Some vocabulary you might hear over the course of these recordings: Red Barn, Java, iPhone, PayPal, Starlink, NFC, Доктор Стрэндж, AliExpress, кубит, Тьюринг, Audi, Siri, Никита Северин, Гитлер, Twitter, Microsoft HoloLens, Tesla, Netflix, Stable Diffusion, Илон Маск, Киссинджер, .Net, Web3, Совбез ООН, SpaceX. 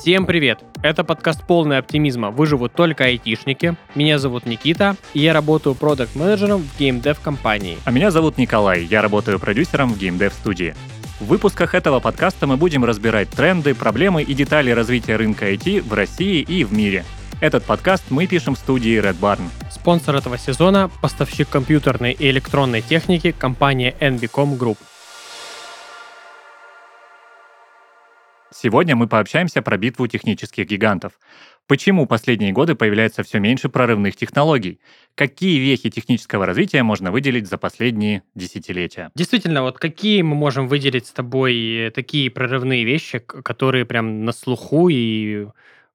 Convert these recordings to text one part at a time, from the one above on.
Всем привет! Это подкаст «Полный оптимизма. Выживут только айтишники». Меня зовут Никита, и я работаю продакт-менеджером в геймдев-компании. А меня зовут Николай, я работаю продюсером в геймдев-студии. В выпусках этого подкаста мы будем разбирать тренды, проблемы и детали развития рынка IT в России и в мире. Этот подкаст мы пишем в студии Red Barn. Спонсор этого сезона – поставщик компьютерной и электронной техники компания NBCom Group. Сегодня мы пообщаемся про битву технических гигантов. Почему последние годы появляется все меньше прорывных технологий? Какие вехи технического развития можно выделить за последние десятилетия? Действительно, вот какие мы можем выделить с тобой такие прорывные вещи, которые прям на слуху и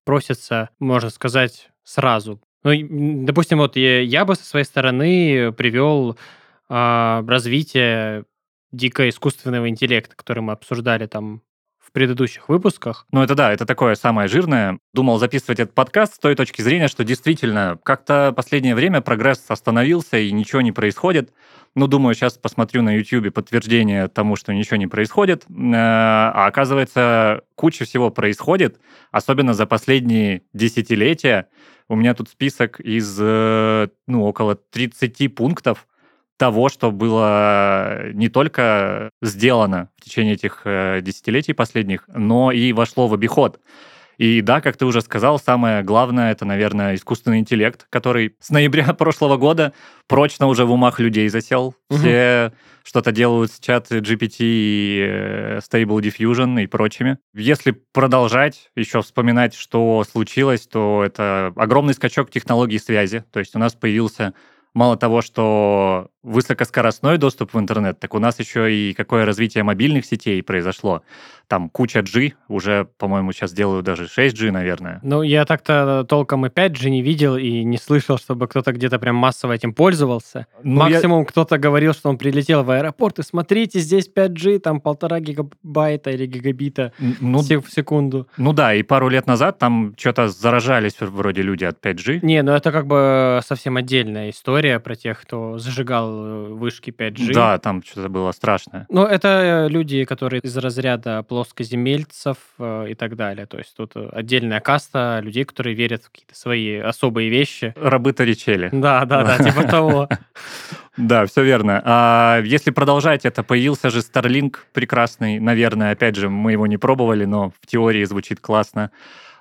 просятся, можно сказать, сразу? Ну, допустим, вот я бы со своей стороны привел развитие дико искусственного интеллекта, который мы обсуждали там предыдущих выпусках. Ну, это да, это такое самое жирное. Думал записывать этот подкаст с той точки зрения, что действительно как-то последнее время прогресс остановился и ничего не происходит. Ну, думаю, сейчас посмотрю на YouTube подтверждение тому, что ничего не происходит. А оказывается, куча всего происходит, особенно за последние десятилетия. У меня тут список из, около 30 пунктов того, что было не только сделано в течение этих десятилетий последних, но и вошло в обиход. И да, как ты уже сказал, самое главное — это, наверное, искусственный интеллект, который с ноября прошлого года прочно уже в умах людей засел. Угу. Все что-то делают с чат GPT и Stable Diffusion и прочими. Если продолжать еще вспоминать, что случилось, то это огромный скачок технологий связи. То есть у нас появился... Мало того, что высокоскоростной доступ в интернет, так у нас еще и какое развитие мобильных сетей произошло. Там куча G, уже, по-моему, сейчас делают даже 6G, наверное. Ну, я так-то толком и 5G не видел и не слышал, чтобы кто-то где-то прям массово этим пользовался. Ну, максимум кто-то говорил, что он прилетел в аэропорт, и смотрите, здесь 5G, там 1,5 гигабайта или гигабита в секунду. Ну да, и пару лет назад там что-то заражались вроде люди от 5G. Не, ну это как бы совсем отдельная история про тех, кто зажигал вышки 5G. Да, там что-то было страшное. Но это люди, которые из разряда плоскоземельцев и так далее. То есть тут отдельная каста людей, которые верят в какие-то свои особые вещи. Рабы Торричелли. Да, типа того. Да, все верно. А если продолжать это, появился же Starlink прекрасный. Наверное, опять же, мы его не пробовали, но в теории звучит классно.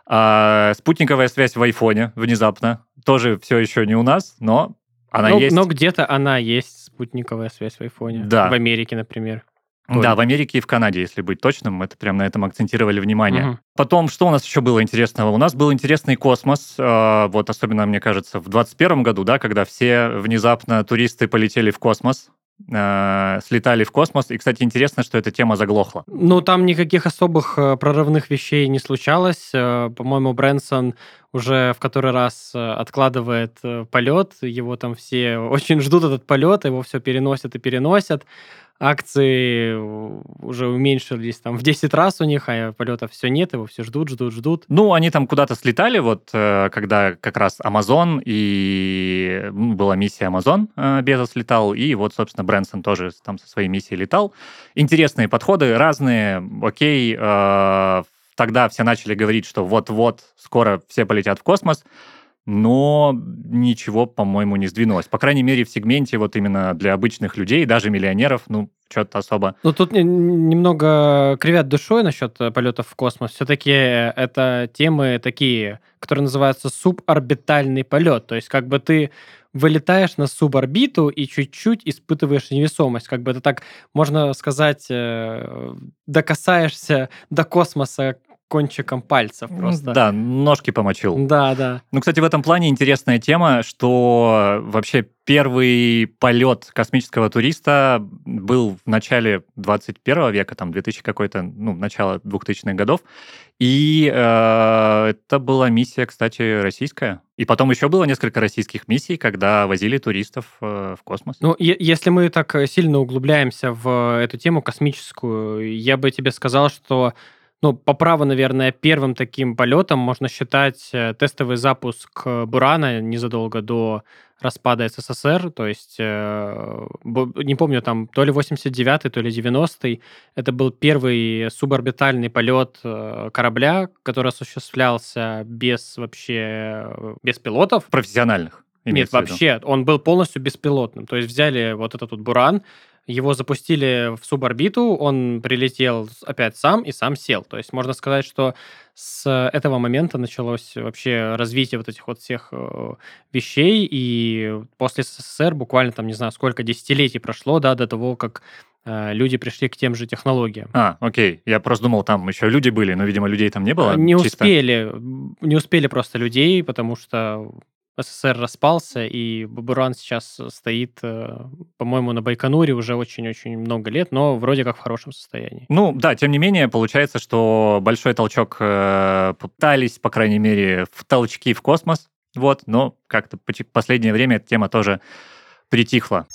Спутниковая связь в айфоне внезапно. Тоже все еще не у нас, но она есть. Но где-то она есть, спутниковая связь в айфоне. Да. В Америке, например. Ой. Да, в Америке и в Канаде, если быть точным. Это прям на этом акцентировали внимание. Угу. Потом, что у нас еще было интересного? У нас был интересный космос. Вот особенно, мне кажется, в 2021 году, да, когда все внезапно туристы полетели в космос. Слетали в космос. И, кстати, интересно, что эта тема заглохла. Ну, там никаких особых прорывных вещей не случалось. По-моему, Брэнсон уже в который раз откладывает полет. Его там все очень ждут, этот полет, его все переносят и переносят. Акции уже уменьшились там в 10 раз у них, а полетов все нет, его все ждут. Ну, они там куда-то слетали, вот когда как раз Amazon, и была миссия Amazon, Безос летал, и вот, собственно, Брэнсон тоже там со своей миссией летал. Интересные подходы, разные, окей. Тогда все начали говорить, что вот-вот скоро все полетят в космос, но ничего, по-моему, не сдвинулось. По крайней мере, в сегменте вот именно для обычных людей, даже миллионеров, что-то особо... Ну, тут немного кривят душой насчет полетов в космос. Все-таки это темы такие, которые называются суборбитальный полет. То есть как бы ты вылетаешь на суборбиту и чуть-чуть испытываешь невесомость. Как бы это так, можно сказать, докасаешься до космоса кончиком пальцев просто. Да, ножки помочил. Да. Ну, кстати, в этом плане интересная тема, что вообще первый полет космического туриста был в начале 21 века, там, 2000 какой-то, начало 2000-х годов. И это была миссия, кстати, российская. И потом еще было несколько российских миссий, когда возили туристов в космос. Ну, если мы так сильно углубляемся в эту тему космическую, я бы тебе сказал, что ну, по праву, наверное, первым таким полетом можно считать тестовый запуск Бурана незадолго до распада СССР, то есть, не помню, там то ли 89-й, то ли 90-й. Это был первый суборбитальный полет корабля, который осуществлялся без вообще, без пилотов. Профессиональных? Нет, вообще, он был полностью беспилотным. То есть взяли вот этот вот Буран, его запустили в суборбиту, он прилетел опять сам и сам сел. То есть можно сказать, что с этого момента началось вообще развитие вот этих вот всех вещей, и после СССР буквально там, не знаю, сколько десятилетий прошло, да, до того, как люди пришли к тем же технологиям. А, окей. Я просто думал, там еще люди были, но, видимо, людей там не было. Не успели просто людей, потому что СССР распался, и Буран сейчас стоит, по-моему, на Байконуре уже очень-очень много лет, но вроде как в хорошем состоянии. Ну да, тем не менее, получается, что большой толчок пытались, по крайней мере, в толчки в космос, вот, но как-то в последнее время эта тема тоже притихла.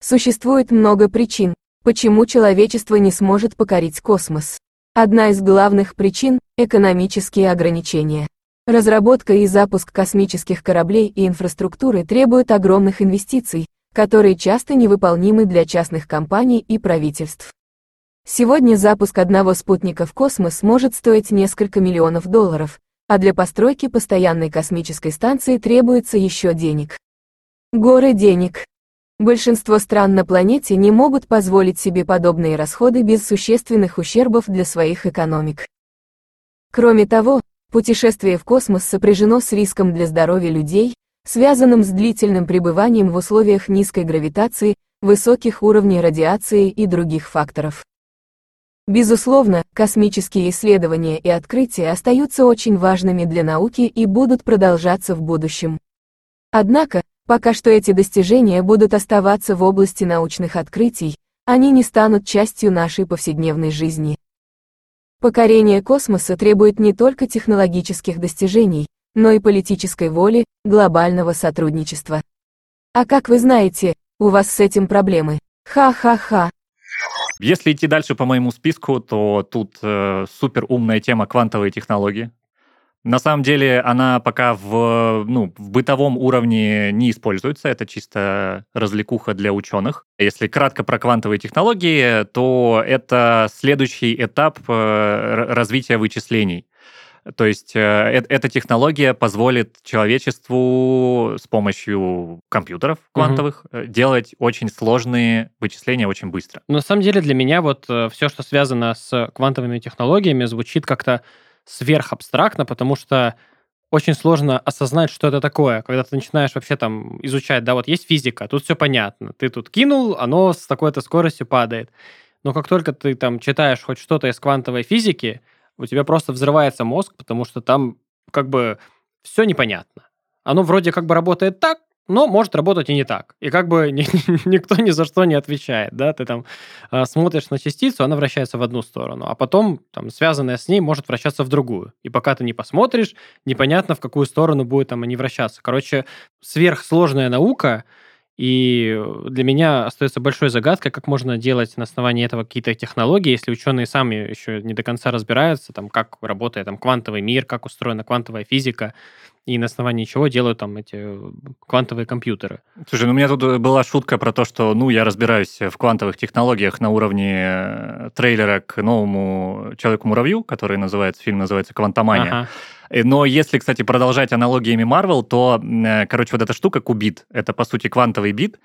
Существует много причин, почему человечество не сможет покорить космос. Одна из главных причин – экономические ограничения. Разработка и запуск космических кораблей и инфраструктуры требуют огромных инвестиций, которые часто невыполнимы для частных компаний и правительств. Сегодня запуск одного спутника в космос может стоить несколько миллионов долларов, а для постройки постоянной космической станции требуется еще денег. Горы денег. Большинство стран на планете не могут позволить себе подобные расходы без существенных ущербов для своих экономик. Кроме того, путешествие в космос сопряжено с риском для здоровья людей, связанным с длительным пребыванием в условиях низкой гравитации, высоких уровней радиации и других факторов. Безусловно, космические исследования и открытия остаются очень важными для науки и будут продолжаться в будущем. Однако, пока что эти достижения будут оставаться в области научных открытий, они не станут частью нашей повседневной жизни. Покорение космоса требует не только технологических достижений, но и политической воли, глобального сотрудничества. А как вы знаете, у вас с этим проблемы. Ха-ха-ха. Если идти дальше по моему списку, то тут суперумная тема квантовые технологии. На самом деле она пока в бытовом уровне не используется, это чисто развлекуха для ученых. Если кратко про квантовые технологии, то это следующий этап развития вычислений. То есть эта технология позволит человечеству с помощью компьютеров квантовых делать очень сложные вычисления очень быстро. На самом деле для меня вот все, что связано с квантовыми технологиями, звучит как-то сверхабстрактно, потому что очень сложно осознать, что это такое. Когда ты начинаешь вообще там изучать, да, вот есть физика, тут все понятно. Ты тут кинул, оно с такой-то скоростью падает. Но как только ты там читаешь хоть что-то из квантовой физики, у тебя просто взрывается мозг, потому что там как бы все непонятно. Оно вроде как бы работает так, но может работать и не так. И как бы никто ни за что не отвечает, да? Ты там смотришь на частицу, она вращается в одну сторону, а потом там, связанная с ней, может вращаться в другую. И пока ты не посмотришь, непонятно, в какую сторону будет там они вращаться. Короче, сверхсложная наука, и для меня остается большой загадкой, как можно делать на основании этого какие-то технологии, если ученые сами еще не до конца разбираются, там, как работает там, квантовый мир, как устроена квантовая физика, и на основании чего делают там эти квантовые компьютеры. Слушай, у меня тут была шутка про то, что, я разбираюсь в квантовых технологиях на уровне трейлера к новому «Человеку-муравью», который фильм называется «Квантомания». Ага. Но если, кстати, продолжать аналогиями Marvel, то, вот эта штука кубит, это, по сути, квантовый бит,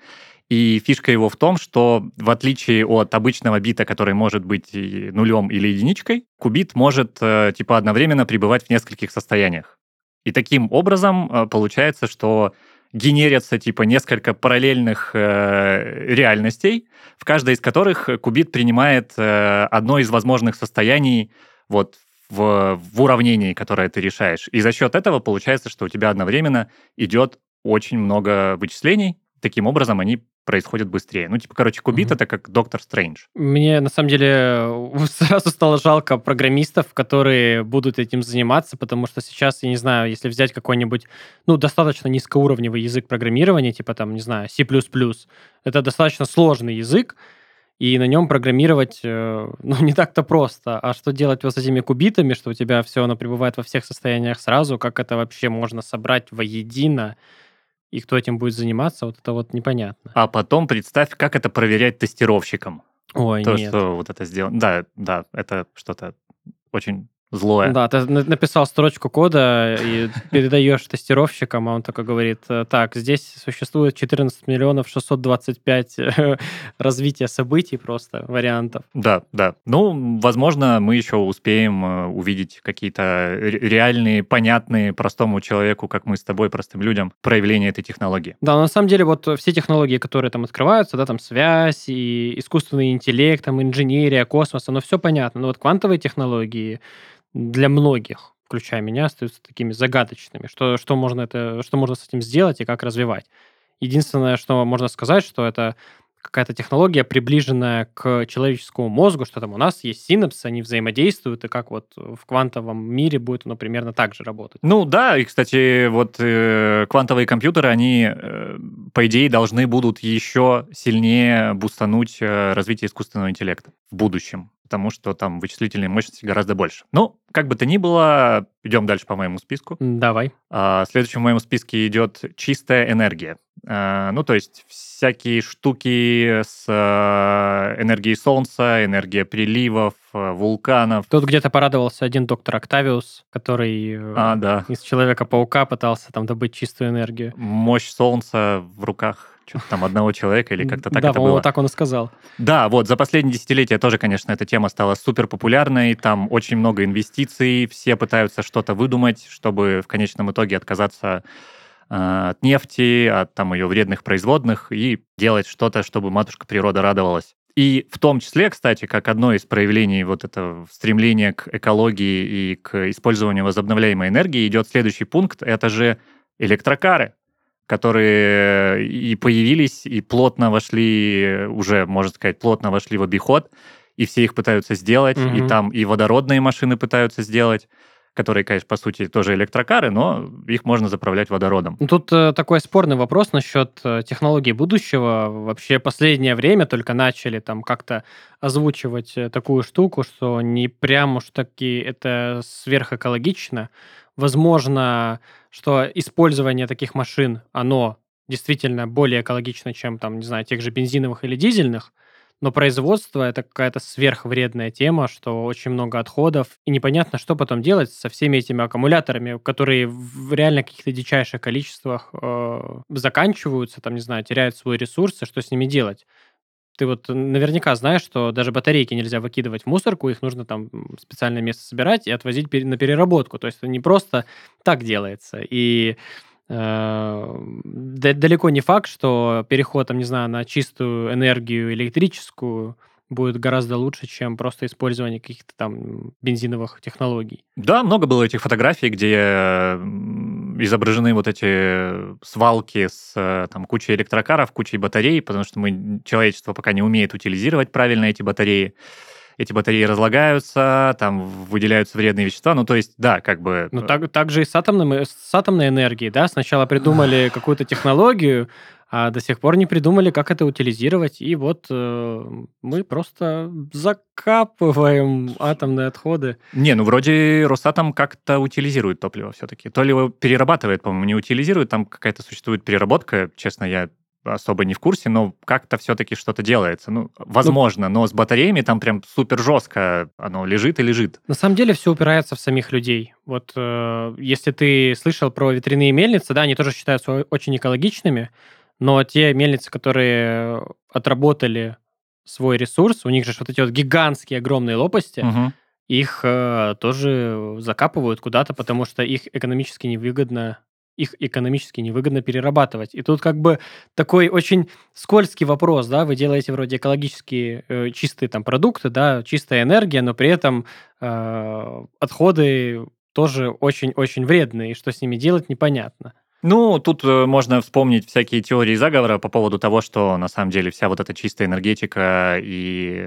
и фишка его в том, что в отличие от обычного бита, который может быть нулем или единичкой, кубит может, одновременно пребывать в нескольких состояниях. И таким образом получается, что генерятся, несколько параллельных реальностей, в каждой из которых кубит принимает одно из возможных состояний вот в уравнении, которое ты решаешь. И за счет этого получается, что у тебя одновременно идет очень много вычислений. Таким образом, они происходит быстрее. Кубит это как Доктор Стрэндж. Мне, на самом деле, сразу стало жалко программистов, которые будут этим заниматься, потому что сейчас, я не знаю, если взять какой-нибудь, достаточно низкоуровневый язык программирования, C++, это достаточно сложный язык, и на нем программировать, ну, не так-то просто. А что делать вот с этими кубитами, что у тебя все, оно пребывает во всех состояниях сразу, как это вообще можно собрать воедино, и кто этим будет заниматься, вот это вот непонятно. А потом представь, как это проверять тестировщикам. Ой, то, нет. Что вот это сделано. Да, да, это что-то очень злое. Да, ты написал строчку кода и передаешь тестировщикам, а он такой говорит: так, здесь существует 14 миллионов 625 развития событий просто, вариантов. Да, да. Ну, возможно, мы еще успеем увидеть какие-то реальные, понятные простому человеку, как мы с тобой, простым людям, проявления этой технологии. Да, но на самом деле вот все технологии, которые там открываются, да, там связь и искусственный интеллект, там инженерия, космос, оно все понятно. Но вот квантовые технологии для многих, включая меня, остаются такими загадочными. Что можно с этим сделать и как развивать? Единственное, что можно сказать, что это какая-то технология, приближенная к человеческому мозгу, что там у нас есть синапсы, они взаимодействуют, и как вот в квантовом мире будет оно примерно так же работать. Ну да, и, кстати, вот квантовые компьютеры, они, по идее, должны будут еще сильнее бустануть развитие искусственного интеллекта в будущем, потому что там вычислительные мощности гораздо больше. Ну, как бы то ни было, идем дальше по моему списку. Давай. Следующим в моем списке идет чистая энергия. Ну, то есть всякие штуки с энергией солнца, энергия приливов, вулканов. Тут где-то порадовался один доктор Октавиус, который да, из Человека-паука пытался там добыть чистую энергию. Мощь солнца в руках что-то там одного человека или как-то так это было. Да, по-моему, так он и сказал. Да, вот за последние десятилетия тоже, конечно, эта тема стала суперпопулярной, там очень много инвестиций, все пытаются что-то выдумать, чтобы в конечном итоге отказаться от нефти, от там ее вредных производных и делать что-то, чтобы матушка природа радовалась. И в том числе, кстати, как одно из проявлений вот этого стремления к экологии и к использованию возобновляемой энергии идет следующий пункт, это же электрокары, которые и появились, и плотно вошли, уже, можно сказать, плотно вошли в обиход, и все их пытаются сделать, и там и водородные машины пытаются сделать, которые, конечно, по сути, тоже электрокары, но их можно заправлять водородом. Тут такой спорный вопрос насчет технологий будущего. Вообще последнее время только начали там как-то озвучивать такую штуку, что не прям уж таки это сверхэкологично. Возможно, что использование таких машин, оно действительно более экологично, чем, там, не знаю, тех же бензиновых или дизельных, но производство — это какая-то сверхвредная тема, что очень много отходов, и непонятно, что потом делать со всеми этими аккумуляторами, которые в реально каких-то дичайших количествах заканчиваются, там, не знаю, теряют свои ресурсы, что с ними делать? Ты вот наверняка знаешь, что даже батарейки нельзя выкидывать в мусорку, их нужно там в специальное место собирать и отвозить на переработку. То есть это не просто так делается. И далеко не факт, что переход, там, не знаю, на чистую энергию электрическую будет гораздо лучше, чем просто использование каких-то там бензиновых технологий. Да, много было этих фотографий, где изображены вот эти свалки с там кучей электрокаров, кучей батарей, потому что человечество пока не умеет утилизировать правильно эти батареи. Эти батареи разлагаются, там выделяются вредные вещества. Ну, то есть, да, как бы... Ну, так же и с атомной энергией, да? Сначала придумали какую-то технологию, а до сих пор не придумали, как это утилизировать. И вот мы просто закапываем атомные отходы. Не, ну, вроде Росатом как-то утилизирует топливо все-таки. То ли его перерабатывает, по-моему, не утилизирует. Там какая-то существует переработка, честно, я особо не в курсе, но как-то все-таки что-то делается. Ну, возможно, но с батареями там прям супер жестко оно лежит и лежит. На самом деле все упирается в самих людей. Вот если ты слышал про ветряные мельницы, да, они тоже считаются очень экологичными, но те мельницы, которые отработали свой ресурс, у них же вот эти вот гигантские огромные лопасти, их тоже закапывают куда-то, потому что их экономически невыгодно перерабатывать. И тут как бы такой очень скользкий вопрос, да, вы делаете вроде экологически чистые там продукты, да, чистая энергия, но при этом отходы тоже очень-очень вредные, и что с ними делать, непонятно. Ну, тут можно вспомнить всякие теории заговора по поводу того, что на самом деле вся вот эта чистая энергетика и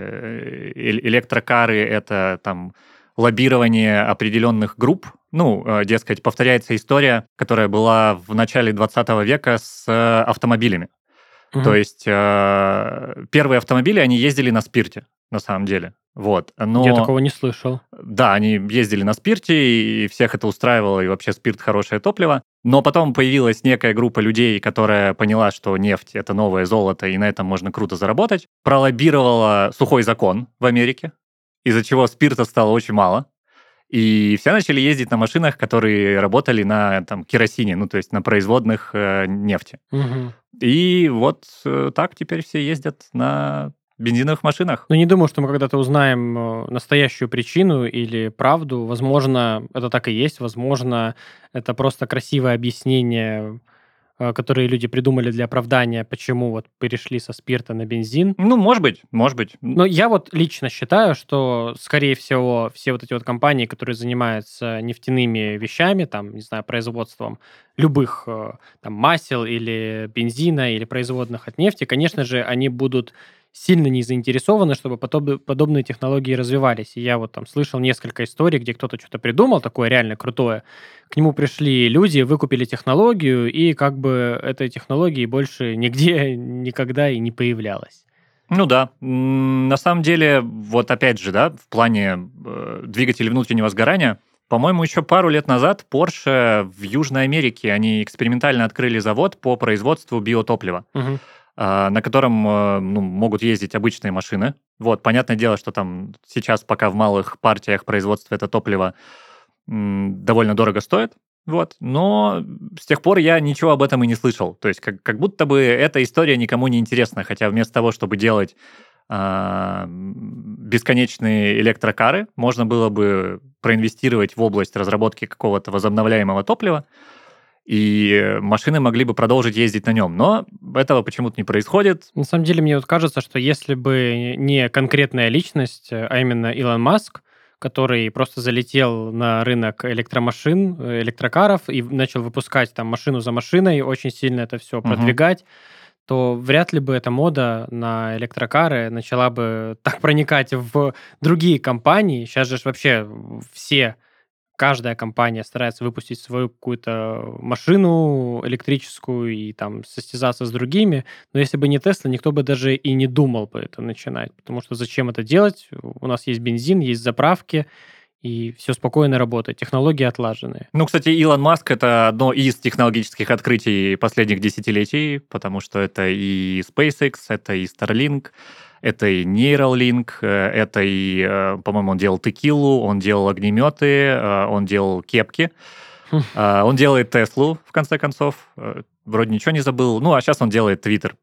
электрокары — это там лоббирование определенных групп. Ну, дескать, повторяется история, которая была в начале 20 века с автомобилями. Mm-hmm. То есть первые автомобили, они ездили на спирте, на самом деле. Вот. Но... Я такого не слышал. Да, они ездили на спирте, и всех это устраивало, и вообще спирт – хорошее топливо. Но потом появилась некая группа людей, которая поняла, что нефть – это новое золото, и на этом можно круто заработать. Пролоббировала сухой закон в Америке, из-за чего спирта стало очень мало. И все начали ездить на машинах, которые работали на там, керосине, ну, то есть на производных нефти. Угу. И вот так теперь все ездят на бензиновых машинах. Ну, не думаю, что мы когда-то узнаем настоящую причину или правду. Возможно, это так и есть. Возможно, это просто красивое объяснение, которые люди придумали для оправдания, почему вот перешли со спирта на бензин. Ну, может быть, может быть. Но я вот лично считаю, что, скорее всего, все вот эти вот компании, которые занимаются нефтяными вещами, там, не знаю, производством любых там масел или бензина, или производных от нефти, конечно же, они будут сильно не заинтересованы, чтобы подобные технологии развивались. И я вот там слышал несколько историй, где кто-то что-то придумал, такое реально крутое. К нему пришли люди, выкупили технологию, и как бы этой технологии больше нигде никогда и не появлялось. Ну да. На самом деле, вот опять же, да, в плане двигателей внутреннего сгорания, по-моему, еще пару лет назад Porsche в Южной Америке, они экспериментально открыли завод по производству биотоплива. Угу. На котором ну, могут ездить обычные машины. Вот, понятное дело, что там сейчас пока в малых партиях производство это топливо довольно дорого стоит. Вот. Но с тех пор я ничего об этом и не слышал. То есть как будто бы эта история никому не интересна. Хотя вместо того, чтобы делать бесконечные электрокары, можно было бы проинвестировать в область разработки какого-то возобновляемого топлива, и машины могли бы продолжить ездить на нем. Но этого почему-то не происходит. На самом деле, мне вот кажется, что если бы не конкретная личность, а именно Илон Маск, который просто залетел на рынок электромашин, электрокаров и начал выпускать там машину за машиной, очень сильно это все продвигать, то вряд ли бы эта мода на электрокары начала бы так проникать в другие компании. Сейчас же вообще все... Каждая компания старается выпустить свою какую-то машину электрическую и там состязаться с другими. Но если бы не Tesla, никто бы даже и не думал бы это начинать. Потому что зачем это делать? У нас есть бензин, есть заправки, и все спокойно работает. Технологии отлаженные. Ну, кстати, Илон Маск – это одно из технологических открытий последних десятилетий, потому что это и SpaceX, это и Starlink, это и Neuralink, это и, по-моему, он делал текилу, он делал огнеметы, он делал кепки, он делает Теслу, в конце концов. Вроде ничего не забыл. Ну, а сейчас он делает Twitter.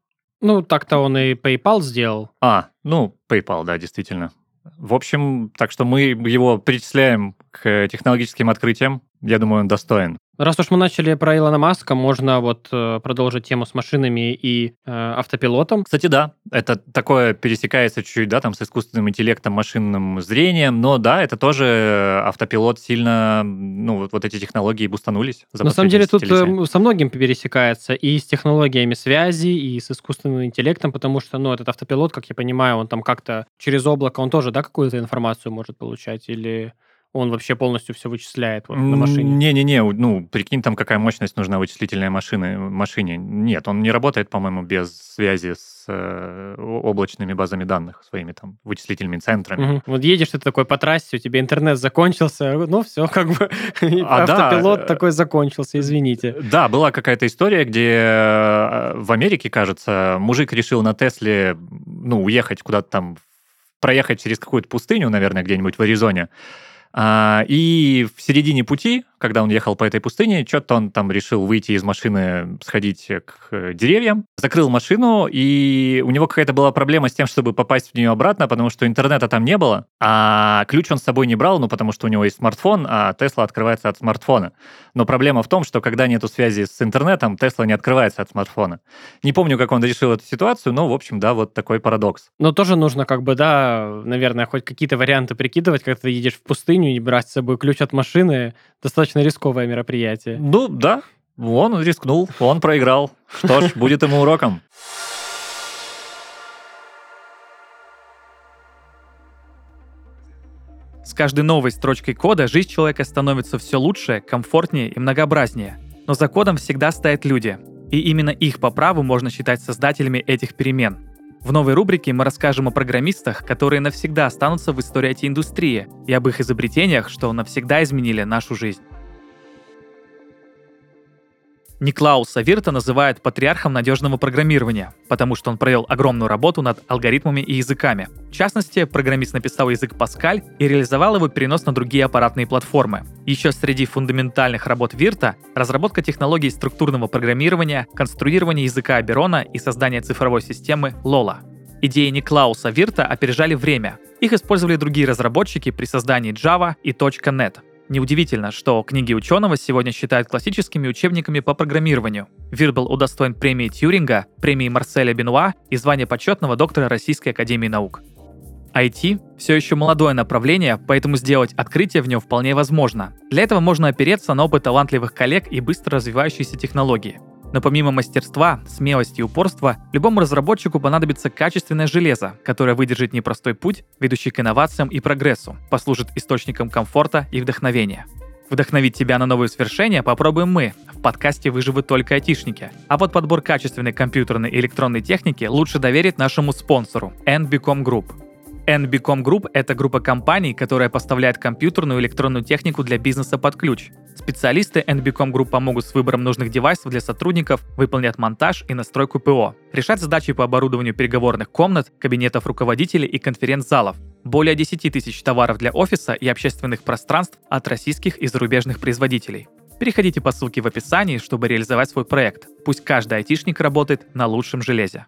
Ну, так-то он и PayPal сделал. А, ну, PayPal, да, действительно. В общем, так что мы его причисляем к технологическим открытиям. Я думаю, он достоин. Раз уж мы начали про Илона Маска, можно вот продолжить тему с машинами и автопилотом. Кстати, да, это такое пересекается чуть-чуть, да, там с искусственным интеллектом, машинным зрением, но да, это тоже автопилот сильно, ну, вот эти технологии бустанулись. На самом деле тут со многим пересекается и с технологиями связи, и с искусственным интеллектом, потому что, ну, этот автопилот, как я понимаю, он там как-то через облако, он тоже, да, какую-то информацию может получать или... Он вообще полностью все вычисляет вот, на машине? Не-не-не, ну, прикинь, там какая мощность нужна вычислительной машине. Нет, он не работает, по-моему, без связи с облачными базами данных, своими там вычислительными центрами. Угу. Вот едешь ты такой по трассе, у тебя интернет закончился, ну, все, как бы, автопилот да, такой закончился, извините. Да, была какая-то история, где в Америке, кажется, мужик решил на Тесле, ну, уехать куда-то там, проехать через какую-то пустыню, наверное, где-нибудь в Аризоне, и в середине пути, когда он ехал по этой пустыне, что-то он там решил выйти из машины, сходить к деревьям, закрыл машину, и у него какая-то была проблема с тем, чтобы попасть в нее обратно, потому что интернета там не было, а ключ он с собой не брал, ну, потому что у него есть смартфон, а Tesla открывается от смартфона. Но проблема в том, что когда нету связи с интернетом, Tesla не открывается от смартфона. Не помню, как он решил эту ситуацию, но, в общем, да, вот такой парадокс. Но тоже нужно, как бы, да, наверное, хоть какие-то варианты прикидывать, когда ты едешь в пустыню, не брать с собой ключ от машины, достаточно рисковое мероприятие. Ну, да, он рискнул, он проиграл. Что ж, будет ему уроком. С каждой новой строчкой кода жизнь человека становится все лучше, комфортнее и многообразнее. Но за кодом всегда стоят люди. — и именно их по праву можно считать создателями этих перемен. В новой рубрике мы расскажем о программистах, которые навсегда останутся в истории IT-индустрии, и об их изобретениях, что навсегда изменили нашу жизнь. Никлауса Вирта называют патриархом надежного программирования, потому что он провел огромную работу над алгоритмами и языками. В частности, программист написал язык Паскаль и реализовал его перенос на другие аппаратные платформы. Еще среди фундаментальных работ Вирта – разработка технологий структурного программирования, конструирование языка Аберона и создание цифровой системы LOLA. Идеи Никлауса Вирта опережали время. Их использовали другие разработчики при создании Java и .Net. Неудивительно, что книги ученого сегодня считают классическими учебниками по программированию. Вирт был удостоен премии Тьюринга, премии Марселя Бенуа и звания почетного доктора Российской академии наук. IT – все еще молодое направление, поэтому сделать открытие в нем вполне возможно. Для этого можно опереться на опыт талантливых коллег и быстро развивающиеся технологии. Но помимо мастерства, смелости и упорства, любому разработчику понадобится качественное железо, которое выдержит непростой путь, ведущий к инновациям и прогрессу, послужит источником комфорта и вдохновения. Вдохновить тебя на новые свершения попробуем мы. В подкасте выживут только айтишники. А вот подбор качественной компьютерной и электронной техники лучше доверить нашему спонсору – NBCom Group. NBCom Group – это группа компаний, которая поставляет компьютерную и электронную технику для бизнеса под ключ. Специалисты NBCom Group помогут с выбором нужных девайсов для сотрудников, выполнят монтаж и настройку ПО, решат задачи по оборудованию переговорных комнат, кабинетов руководителей и конференц-залов. Более 10 тысяч товаров для офиса и общественных пространств от российских и зарубежных производителей. Переходите по ссылке в описании, чтобы реализовать свой проект. Пусть каждый айтишник работает на лучшем железе.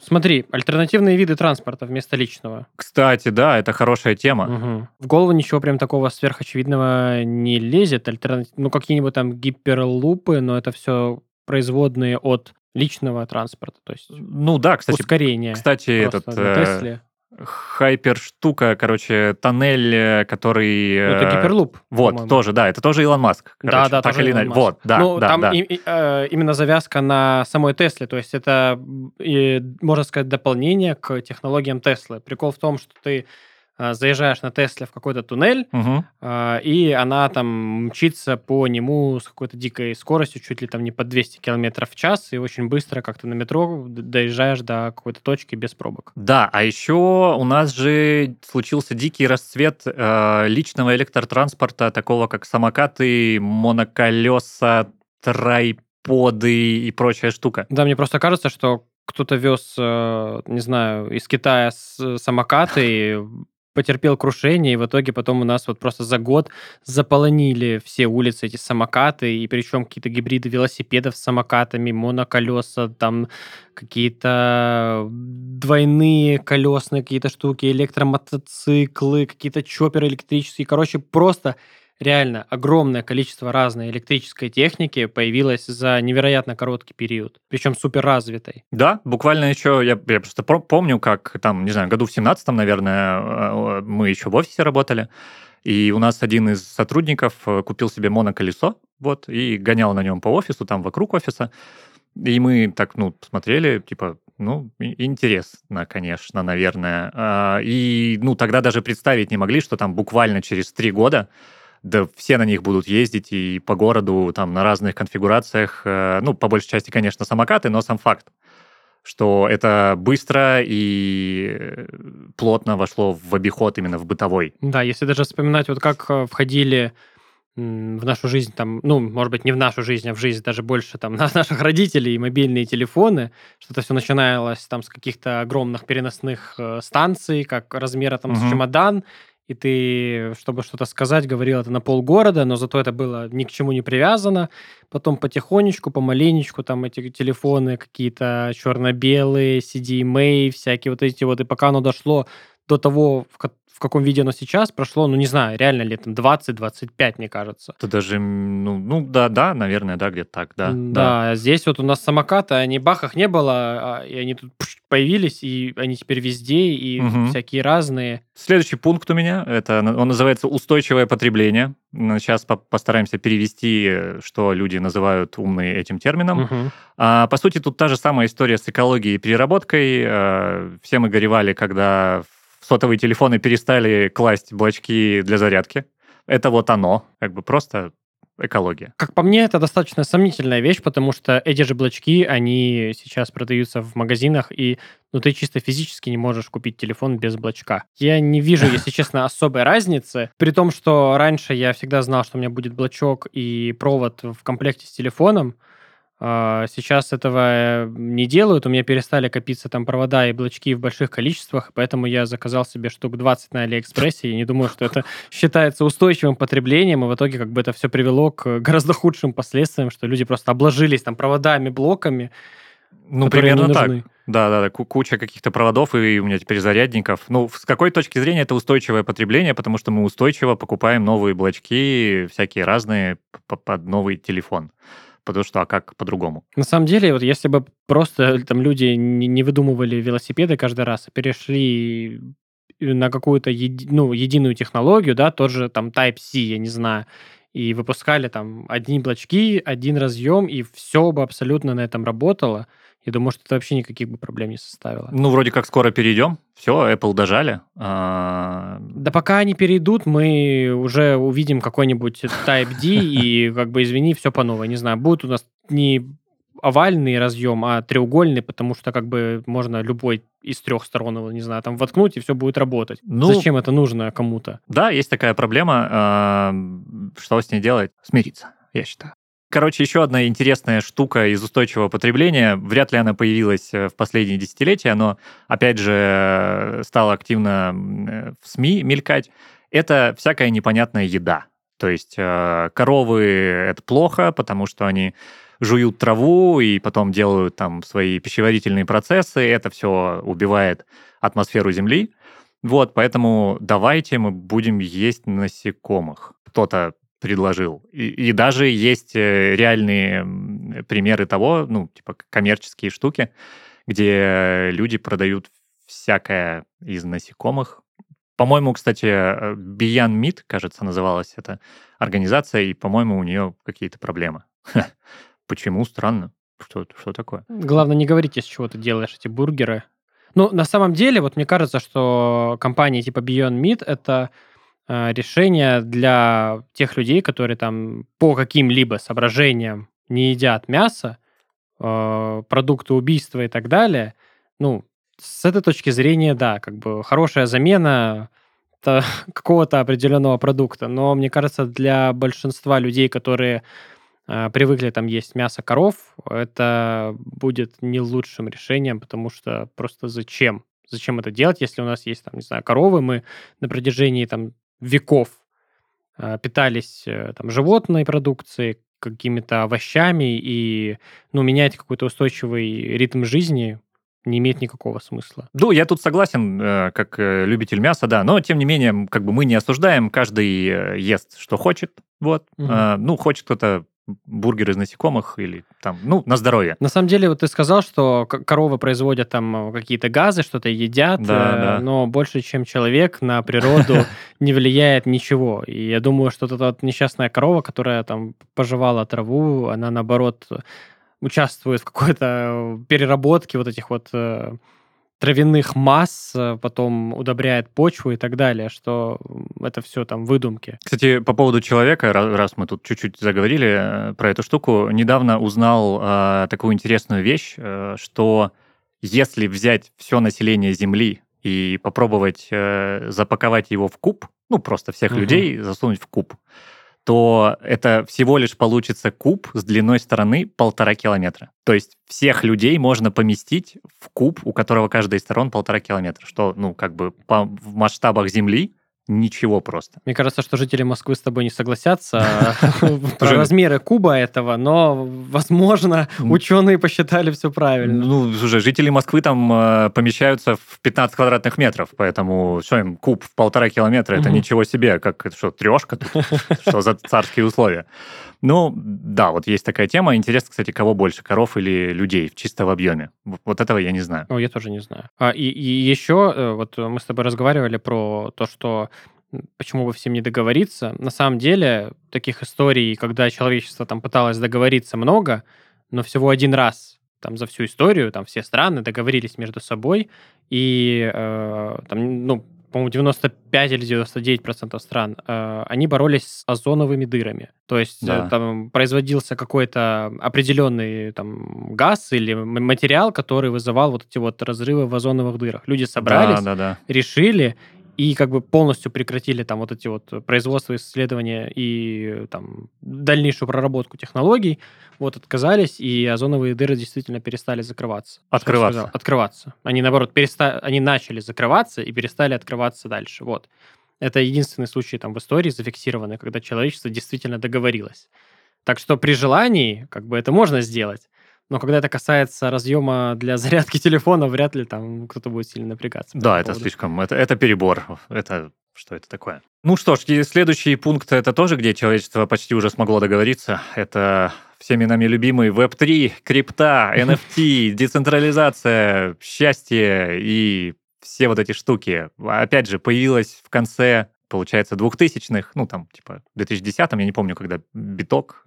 Смотри, альтернативные виды транспорта вместо личного. Кстати, да, это хорошая тема. Угу. В голову ничего прям такого сверхочевидного не лезет. Какие-нибудь там гиперлупы, но это все производные от личного транспорта. То есть ускорение. Кстати, Тесле. Хайпер-штука, тоннель, который... это гиперлуп. Вот, тоже, да, это тоже Илон Маск. Да, тоже Илон Маск. Вот, да, именно завязка на самой Тесле, то есть это, можно сказать, дополнение к технологиям Теслы. Прикол в том, что ты заезжаешь на Тесле в какой-то туннель, и она там мчится по нему с какой-то дикой скоростью, чуть ли там не под 200 км в час, и очень быстро как-то на метро доезжаешь до какой-то точки без пробок. Да, а еще у нас же случился дикий расцвет личного электротранспорта, такого как самокаты, моноколеса, трайподы и прочая штука. Да, мне просто кажется, что кто-то вез, не знаю, из Китая самокаты, потерпел крушение, и в итоге потом у нас вот просто за год заполонили все улицы эти самокаты, и причем какие-то гибриды велосипедов с самокатами, моноколеса, там какие-то двойные колесные какие-то штуки, электромотоциклы, какие-то чопперы электрические. Просто реально огромное количество разной электрической техники появилось за невероятно короткий период, причем суперразвитой. Да, буквально еще, я просто помню, как там, не знаю, году в 17-м, наверное, мы еще в офисе работали, и у нас один из сотрудников купил себе моноколесо, вот, и гонял на нем по офису, там вокруг офиса, и мы так, смотрели, интересно, конечно, наверное. И, тогда даже представить не могли, что там буквально через 3 года да все на них будут ездить и по городу, там, на разных конфигурациях. По большей части, конечно, самокаты, но сам факт, что это быстро и плотно вошло в обиход именно в бытовой. Да, если даже вспоминать, как входили в нашу жизнь, может быть, не в нашу жизнь, а в жизнь даже больше наших родителей, мобильные телефоны, что-то все начиналось с каких-то огромных переносных станций, как размера с чемодан, и ты, чтобы что-то сказать, говорил это на полгорода, но зато это было ни к чему не привязано. Потом потихонечку, помаленечку, эти телефоны какие-то черно-белые, CDMA, всякие и пока оно дошло до того, в каком виде оно сейчас, прошло, не знаю, реально лет 20-25, мне кажется. Это даже, где-то так, да. Да, здесь у нас самокаты, они бахах не было, и они тут появились, и они теперь везде, и всякие разные. Следующий пункт у меня, он называется «Устойчивое потребление». Сейчас постараемся перевести, что люди называют умные этим термином. По сути, тут та же самая история с экологией и переработкой. Все мы горевали, когда сотовые телефоны перестали класть блочки для зарядки, это вот оно, как бы просто экология. Как по мне, это достаточно сомнительная вещь, потому что эти же блочки, они сейчас продаются в магазинах, и ну, ты чисто физически не можешь купить телефон без блочка. Я не вижу, если честно, особой разницы, при том, что раньше я всегда знал, что у меня будет блочок и провод в комплекте с телефоном. Сейчас этого не делают, у меня перестали копиться там провода и блочки в больших количествах, поэтому я заказал себе штук 20 на Алиэкспрессе, и не думаю, что это считается устойчивым потреблением, и в итоге как бы это все привело к гораздо худшим последствиям, что люди просто обложились там проводами, блоками, ну, примерно так. Да-да-да, куча каких-то проводов, и у меня теперь зарядников. Ну, с какой точки зрения это устойчивое потребление, потому что мы устойчиво покупаем новые блочки, всякие разные, под новый телефон. Потому что, а как по-другому? На самом деле, вот если бы просто там люди не выдумывали велосипеды каждый раз, а перешли на какую-то единую технологию, да, тот же там Type-C, я не знаю, и выпускали там одни блочки, один разъем, и все бы абсолютно на этом работало, я думаю, что это вообще никаких бы проблем не составило. Ну, вроде как скоро перейдем. Все, Apple дожали. Да пока они перейдут, мы уже увидим какой-нибудь Type-D, и, как бы, извини, все по новой. Не знаю, будет у нас не овальный разъем, а треугольный, потому что, как бы, можно любой из трех сторон, не знаю, там воткнуть, и все будет работать. Ну, зачем это нужно кому-то? Да, есть такая проблема. Что с ней делать? Смириться, я считаю. Короче, еще одна интересная штука из устойчивого потребления. Вряд ли она появилась в последние десятилетия, но, опять же, стала активно в СМИ мелькать. Это всякая непонятная еда. То есть коровы – это плохо, потому что они жуют траву и потом делают там свои пищеварительные процессы. Это все убивает атмосферу Земли. Вот, поэтому давайте мы будем есть насекомых. Кто-то предложил. И даже есть реальные примеры того, ну, типа коммерческие штуки, где люди продают всякое из насекомых. По-моему, кстати, Beyond Meat, кажется, называлась эта организация, и, по-моему, у нее какие-то проблемы. Почему? Странно. Что такое? Главное, не говорите, из чего ты делаешь эти бургеры. Ну, на самом деле, вот мне кажется, что компании типа Beyond Meat — это решение для тех людей, которые там по каким-либо соображениям не едят мясо, продукты убийства и так далее. Ну, с этой точки зрения, да, как бы хорошая замена какого-то определенного продукта. Но, мне кажется, для большинства людей, которые привыкли там есть мясо коров, это будет не лучшим решением, потому что просто зачем? Зачем это делать, если у нас есть, там, не знаю, коровы, мы на протяжении там веков питались там животной продукцией, какими-то овощами, и ну, менять какой-то устойчивый ритм жизни не имеет никакого смысла. Ну, я тут согласен, как любитель мяса, да, но, тем не менее, как бы мы не осуждаем, каждый ест, что хочет, вот. Угу. Ну, хочет кто-то бургер из насекомых или там, ну, на здоровье. На самом деле, вот ты сказал, что коровы производят там какие-то газы, что-то едят, да. Но больше, чем человек, на природу не влияет ничего. И я думаю, что эта несчастная корова, которая там пожевала траву, она, наоборот, участвует в какой-то переработке вот этих вот травяных масс, потом удобряет почву и так далее, что это все там выдумки. Кстати, по поводу человека, раз мы тут чуть-чуть заговорили про эту штуку, недавно узнал такую интересную вещь, что если взять все население Земли и попробовать запаковать его в куб, ну, просто всех людей засунуть в куб, то это всего лишь получится куб с длиной стороны 1,5 километра. То есть всех людей можно поместить в куб, у которого каждая из сторон 1,5 километра, что, ну, как бы в масштабах Земли ничего просто. Мне кажется, что жители Москвы с тобой не согласятся про размеры куба этого, но, возможно, ученые посчитали все правильно. Ну, слушай, жители Москвы там помещаются в 15 квадратных метров, поэтому все им куб в 1,5 километра, это ничего себе, как что, трешка, что за царские условия. Ну, да, вот есть такая тема. Интересно, кстати, кого больше, коров или людей, чисто в объеме. Вот этого я не знаю. О, я тоже не знаю. И еще, вот мы с тобой разговаривали про то, что почему бы всем не договориться. На самом деле, таких историй, когда человечество там пыталось договориться, много, но всего один раз там за всю историю, там все страны договорились между собой, и там, ну, по-моему, 95 или 99% стран, они боролись с озоновыми дырами. То есть там производился какой-то определенный там, газ или материал, который вызывал вот эти вот разрывы в озоновых дырах. Люди собрались, решили и как бы полностью прекратили там вот эти вот производства, исследования и там дальнейшую проработку технологий, вот отказались, и озоновые дыры действительно перестали закрываться. Открываться. Открываться. Они, наоборот, они начали закрываться и перестали открываться дальше, вот. Это единственный случай там в истории зафиксированный, когда человечество действительно договорилось. Так что при желании как бы это можно сделать. Но когда это касается разъема для зарядки телефона, вряд ли там кто-то будет сильно напрягаться. Да, это слишком... Это перебор. Это... Что это такое? Ну что ж, следующий пункт, это тоже, где человечество почти уже смогло договориться. Это всеми нами любимый Web3, крипта, NFT, децентрализация, счастье и все вот эти штуки. Опять же, появилась в конце... получается, 2000-х, ну, там, типа, в 2010-м, я не помню, когда биток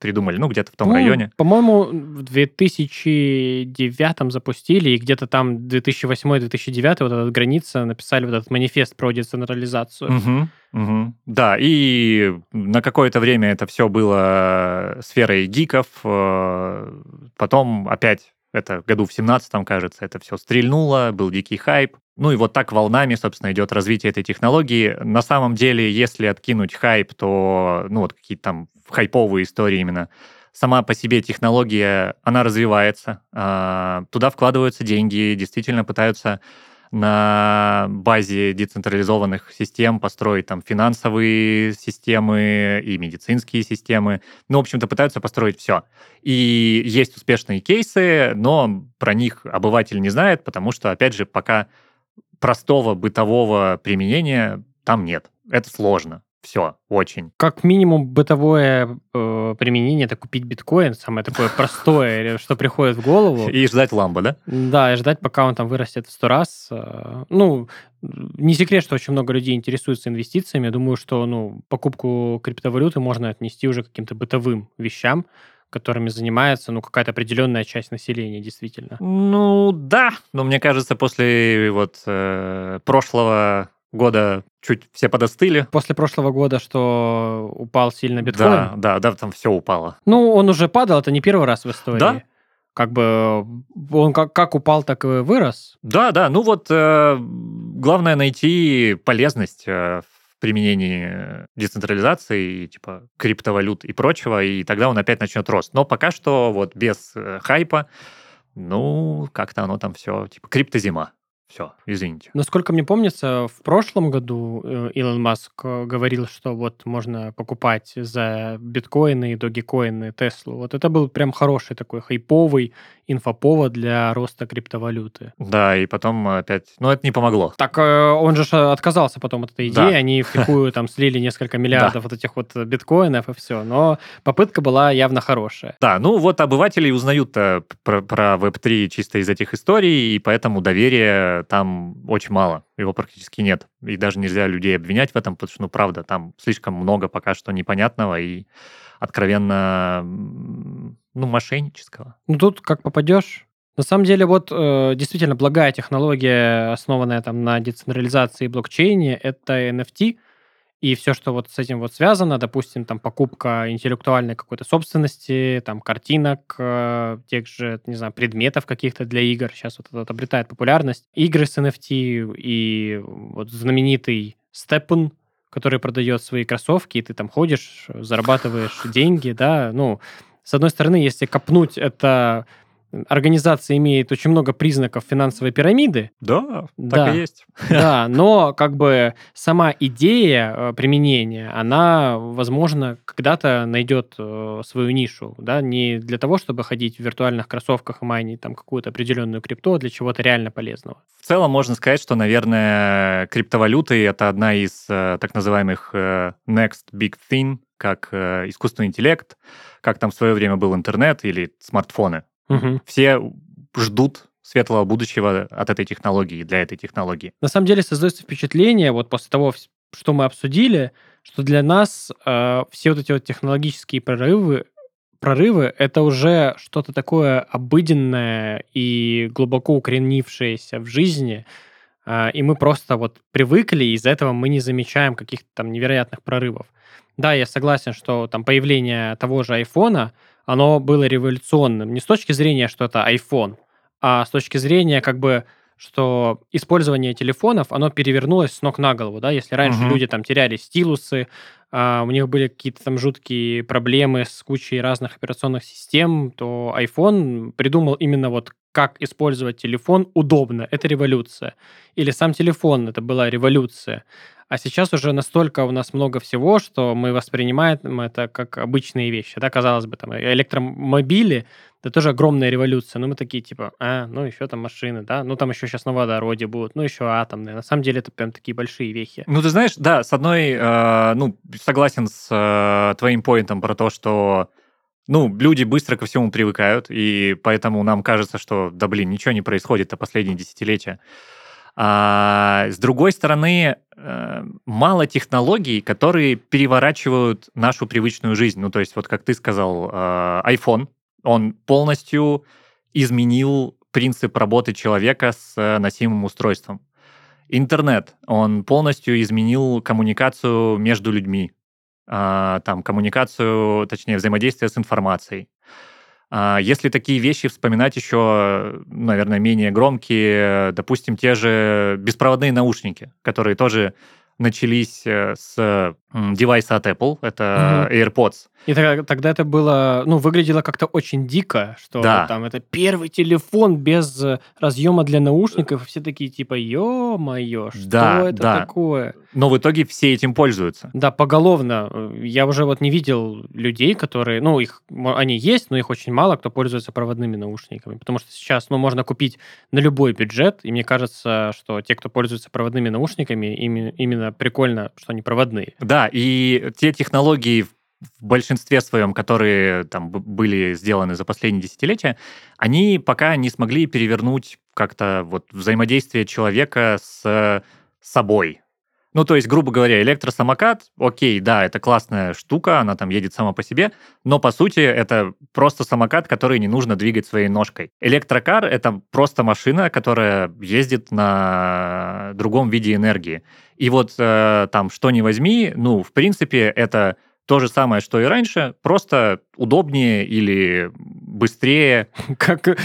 придумали, ну, где-то в том районе. По-моему, в 2009-м запустили, и где-то там 2008-2009 вот эта граница, написали вот этот манифест про децентрализацию. Да, и на какое-то время это все было сферой гиков, потом опять, это году в 17-м, кажется, это все стрельнуло, был дикий хайп. Ну и вот так волнами, собственно, идет развитие этой технологии. На самом деле, если откинуть хайп, то, ну вот какие-то там хайповые истории именно, сама по себе технология, она развивается, туда вкладываются деньги, действительно пытаются на базе децентрализованных систем построить там финансовые системы и медицинские системы. Ну, в общем-то, пытаются построить все. И есть успешные кейсы, но про них обыватель не знает, потому что, опять же, пока простого бытового применения там нет. Это сложно. Все, очень. Как минимум, бытовое применение — это купить биткоин, самое такое простое, что приходит в голову. И ждать ламбо, да? Да, и ждать, пока он там вырастет в 100 раз. Ну, не секрет, что очень много людей интересуются инвестициями. Я думаю, что покупку криптовалюты можно отнести уже к каким-то бытовым вещам, которыми занимается, какая-то определенная часть населения, действительно. Ну, да, но мне кажется, после вот прошлого года чуть все подостыли. После прошлого года, что упал сильно биткоин? Да, там все упало. Ну, он уже падал, это не первый раз в истории. Да? Как бы он как упал, так и вырос. Да, ну вот главное найти полезность в применении децентрализации, типа криптовалют и прочего, и тогда он опять начнет рост. Но пока что вот без хайпа, как-то оно там все, типа криптозима. Все, извините. Насколько мне помнится, в прошлом году Илон Маск говорил, что вот можно покупать за биткоины и догикоины Теслу. Вот это был прям хороший такой хайповый инфоповод для роста криптовалюты. Да, и потом опять... Но это не помогло. Так он же отказался потом от этой идеи. Да. Они втихую там слили несколько миллиардов вот этих вот биткоинов и все. Но попытка была явно хорошая. Да, вот обыватели узнают-то про Web3 чисто из этих историй, и поэтому доверие там очень мало, его практически нет. И даже нельзя людей обвинять в этом, потому что, правда, там слишком много пока что непонятного и откровенно, мошеннического. Тут как попадешь. На самом деле, действительно благая технология, основанная там на децентрализации и блокчейне, это NFT. И все, что вот с этим вот связано, допустим, там покупка интеллектуальной какой-то собственности, там картинок, тех же, не знаю, предметов каких-то для игр. Сейчас вот это обретает популярность. Игры с NFT и вот знаменитый Степан, который продает свои кроссовки, и ты там ходишь, зарабатываешь деньги, да. С одной стороны, если копнуть, это... Организация имеет очень много признаков финансовой пирамиды. Да, так и есть. Да, но как бы сама идея применения, она, возможно, когда-то найдет свою нишу, да, не для того, чтобы ходить в виртуальных кроссовках и майнить там какую-то определенную крипту, а для чего-то реально полезного. В целом можно сказать, что, наверное, криптовалюты — это одна из так называемых next big thing, как искусственный интеллект, как там в свое время был интернет или смартфоны. Все ждут светлого будущего от этой технологии и для этой технологии. На самом деле создается впечатление, вот после того, что мы обсудили, что для нас все вот эти вот технологические прорывы — это уже что-то такое обыденное и глубоко укоренившееся в жизни, и мы просто вот привыкли, и из-за этого мы не замечаем каких-то там невероятных прорывов. Да, я согласен, что там появление того же айфона, оно было революционным. Не с точки зрения, что это iPhone, а с точки зрения, как бы, что использование телефонов, оно перевернулось с ног на голову, да, если раньше люди там теряли стилусы, у них были какие-то там жуткие проблемы с кучей разных операционных систем, то iPhone придумал именно вот как использовать телефон удобно, это революция. Или сам телефон, это была революция. А сейчас уже настолько у нас много всего, что мы воспринимаем это как обычные вещи. Да, казалось бы, там электромобили, это тоже огромная революция. Но мы такие, типа, ну еще там машины, да, ну там еще сейчас на водороде будут, ну еще атомные. На самом деле это прям такие большие вехи. Ну ты знаешь, да, с одной, согласен с твоим поинтом про то, что люди быстро ко всему привыкают, и поэтому нам кажется, что, да блин, ничего не происходит-то последние десятилетия. А с другой стороны, мало технологий, которые переворачивают нашу привычную жизнь. Ну, то есть, вот как ты сказал, iPhone, он полностью изменил принцип работы человека с носимым устройством. Интернет, он полностью изменил коммуникацию между людьми, взаимодействие с информацией. Если такие вещи вспоминать еще, наверное, менее громкие, допустим, те же беспроводные наушники, которые тоже начались с девайса от Apple, это AirPods. И тогда это было, выглядело как-то очень дико, что да. Там это первый телефон без разъема для наушников, и все такие типа, ё-моё, что такое? Но в итоге все этим пользуются. Да, поголовно. Я уже не видел людей, которые, они есть, но их очень мало, кто пользуется проводными наушниками, потому что сейчас, можно купить на любой бюджет, и мне кажется, что те, кто пользуется проводными наушниками, именно прикольно, что они проводные. Да, и те технологии в большинстве своем, которые там были сделаны за последние десятилетия, они пока не смогли перевернуть как-то взаимодействие человека с собой. Ну, то есть, грубо говоря, электросамокат, окей, да, это классная штука, она там едет сама по себе, но, по сути, это просто самокат, который не нужно двигать своей ножкой. Электрокар — это просто машина, которая ездит на другом виде энергии. И там, что ни возьми, в принципе, это то же самое, что и раньше, просто удобнее или быстрее.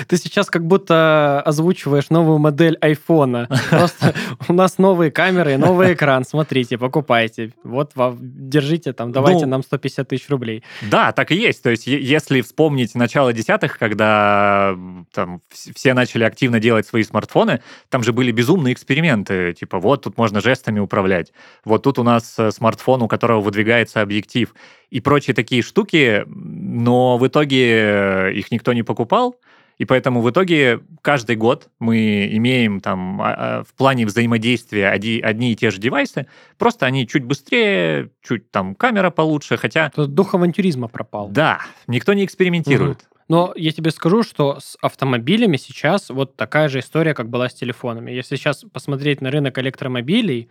Ты сейчас как будто озвучиваешь новую модель айфона. Просто у нас новые камеры и новый экран. Смотрите, покупайте. Вот, держите, там, давайте нам 150 тысяч рублей. Да, так и есть. То есть если вспомнить начало 10-х, когда там все начали активно делать свои смартфоны, там же были безумные эксперименты. Типа, вот тут можно жестами управлять. Вот тут у нас смартфон, у которого выдвигается объектив. И прочие такие штуки, но в итоге их никто не покупал, и поэтому в итоге каждый год мы имеем там в плане взаимодействия одни и те же девайсы, просто они чуть быстрее, чуть там камера получше, хотя... Тут дух авантюризма пропал. Да, никто не экспериментирует. Но я тебе скажу, что с автомобилями сейчас вот такая же история, как была с телефонами. Если сейчас посмотреть на рынок электромобилей,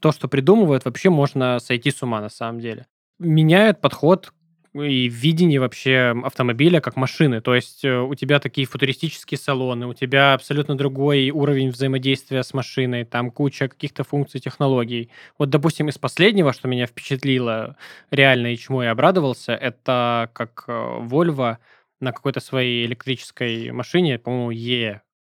то, что придумывают, вообще можно сойти с ума на самом деле. Меняют подход и видение вообще автомобиля как машины. То есть у тебя такие футуристические салоны, у тебя абсолютно другой уровень взаимодействия с машиной, там куча каких-то функций, технологий. Вот, допустим, из последнего, что меня впечатлило реально и чему я обрадовался, это как Volvo на какой-то своей электрической машине, по-моему,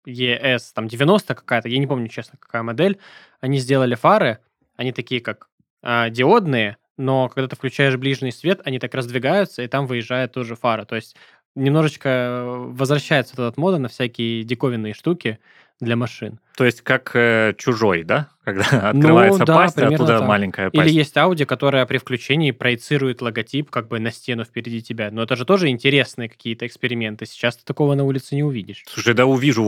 ES, там 90 какая-то, я не помню, честно, какая модель, они сделали фары, они такие как диодные, но когда ты включаешь ближний свет, они так раздвигаются, и там выезжает тоже фара. То есть немножечко возвращается этот мода на всякие диковинные штуки для машин. То есть как чужой, да? Когда открывается пасть, а оттуда маленькая пасть. Или есть Audi, которая при включении проецирует логотип как бы на стену впереди тебя. Но это же тоже интересные какие-то эксперименты. Сейчас ты такого на улице не увидишь. Слушай, да увижу,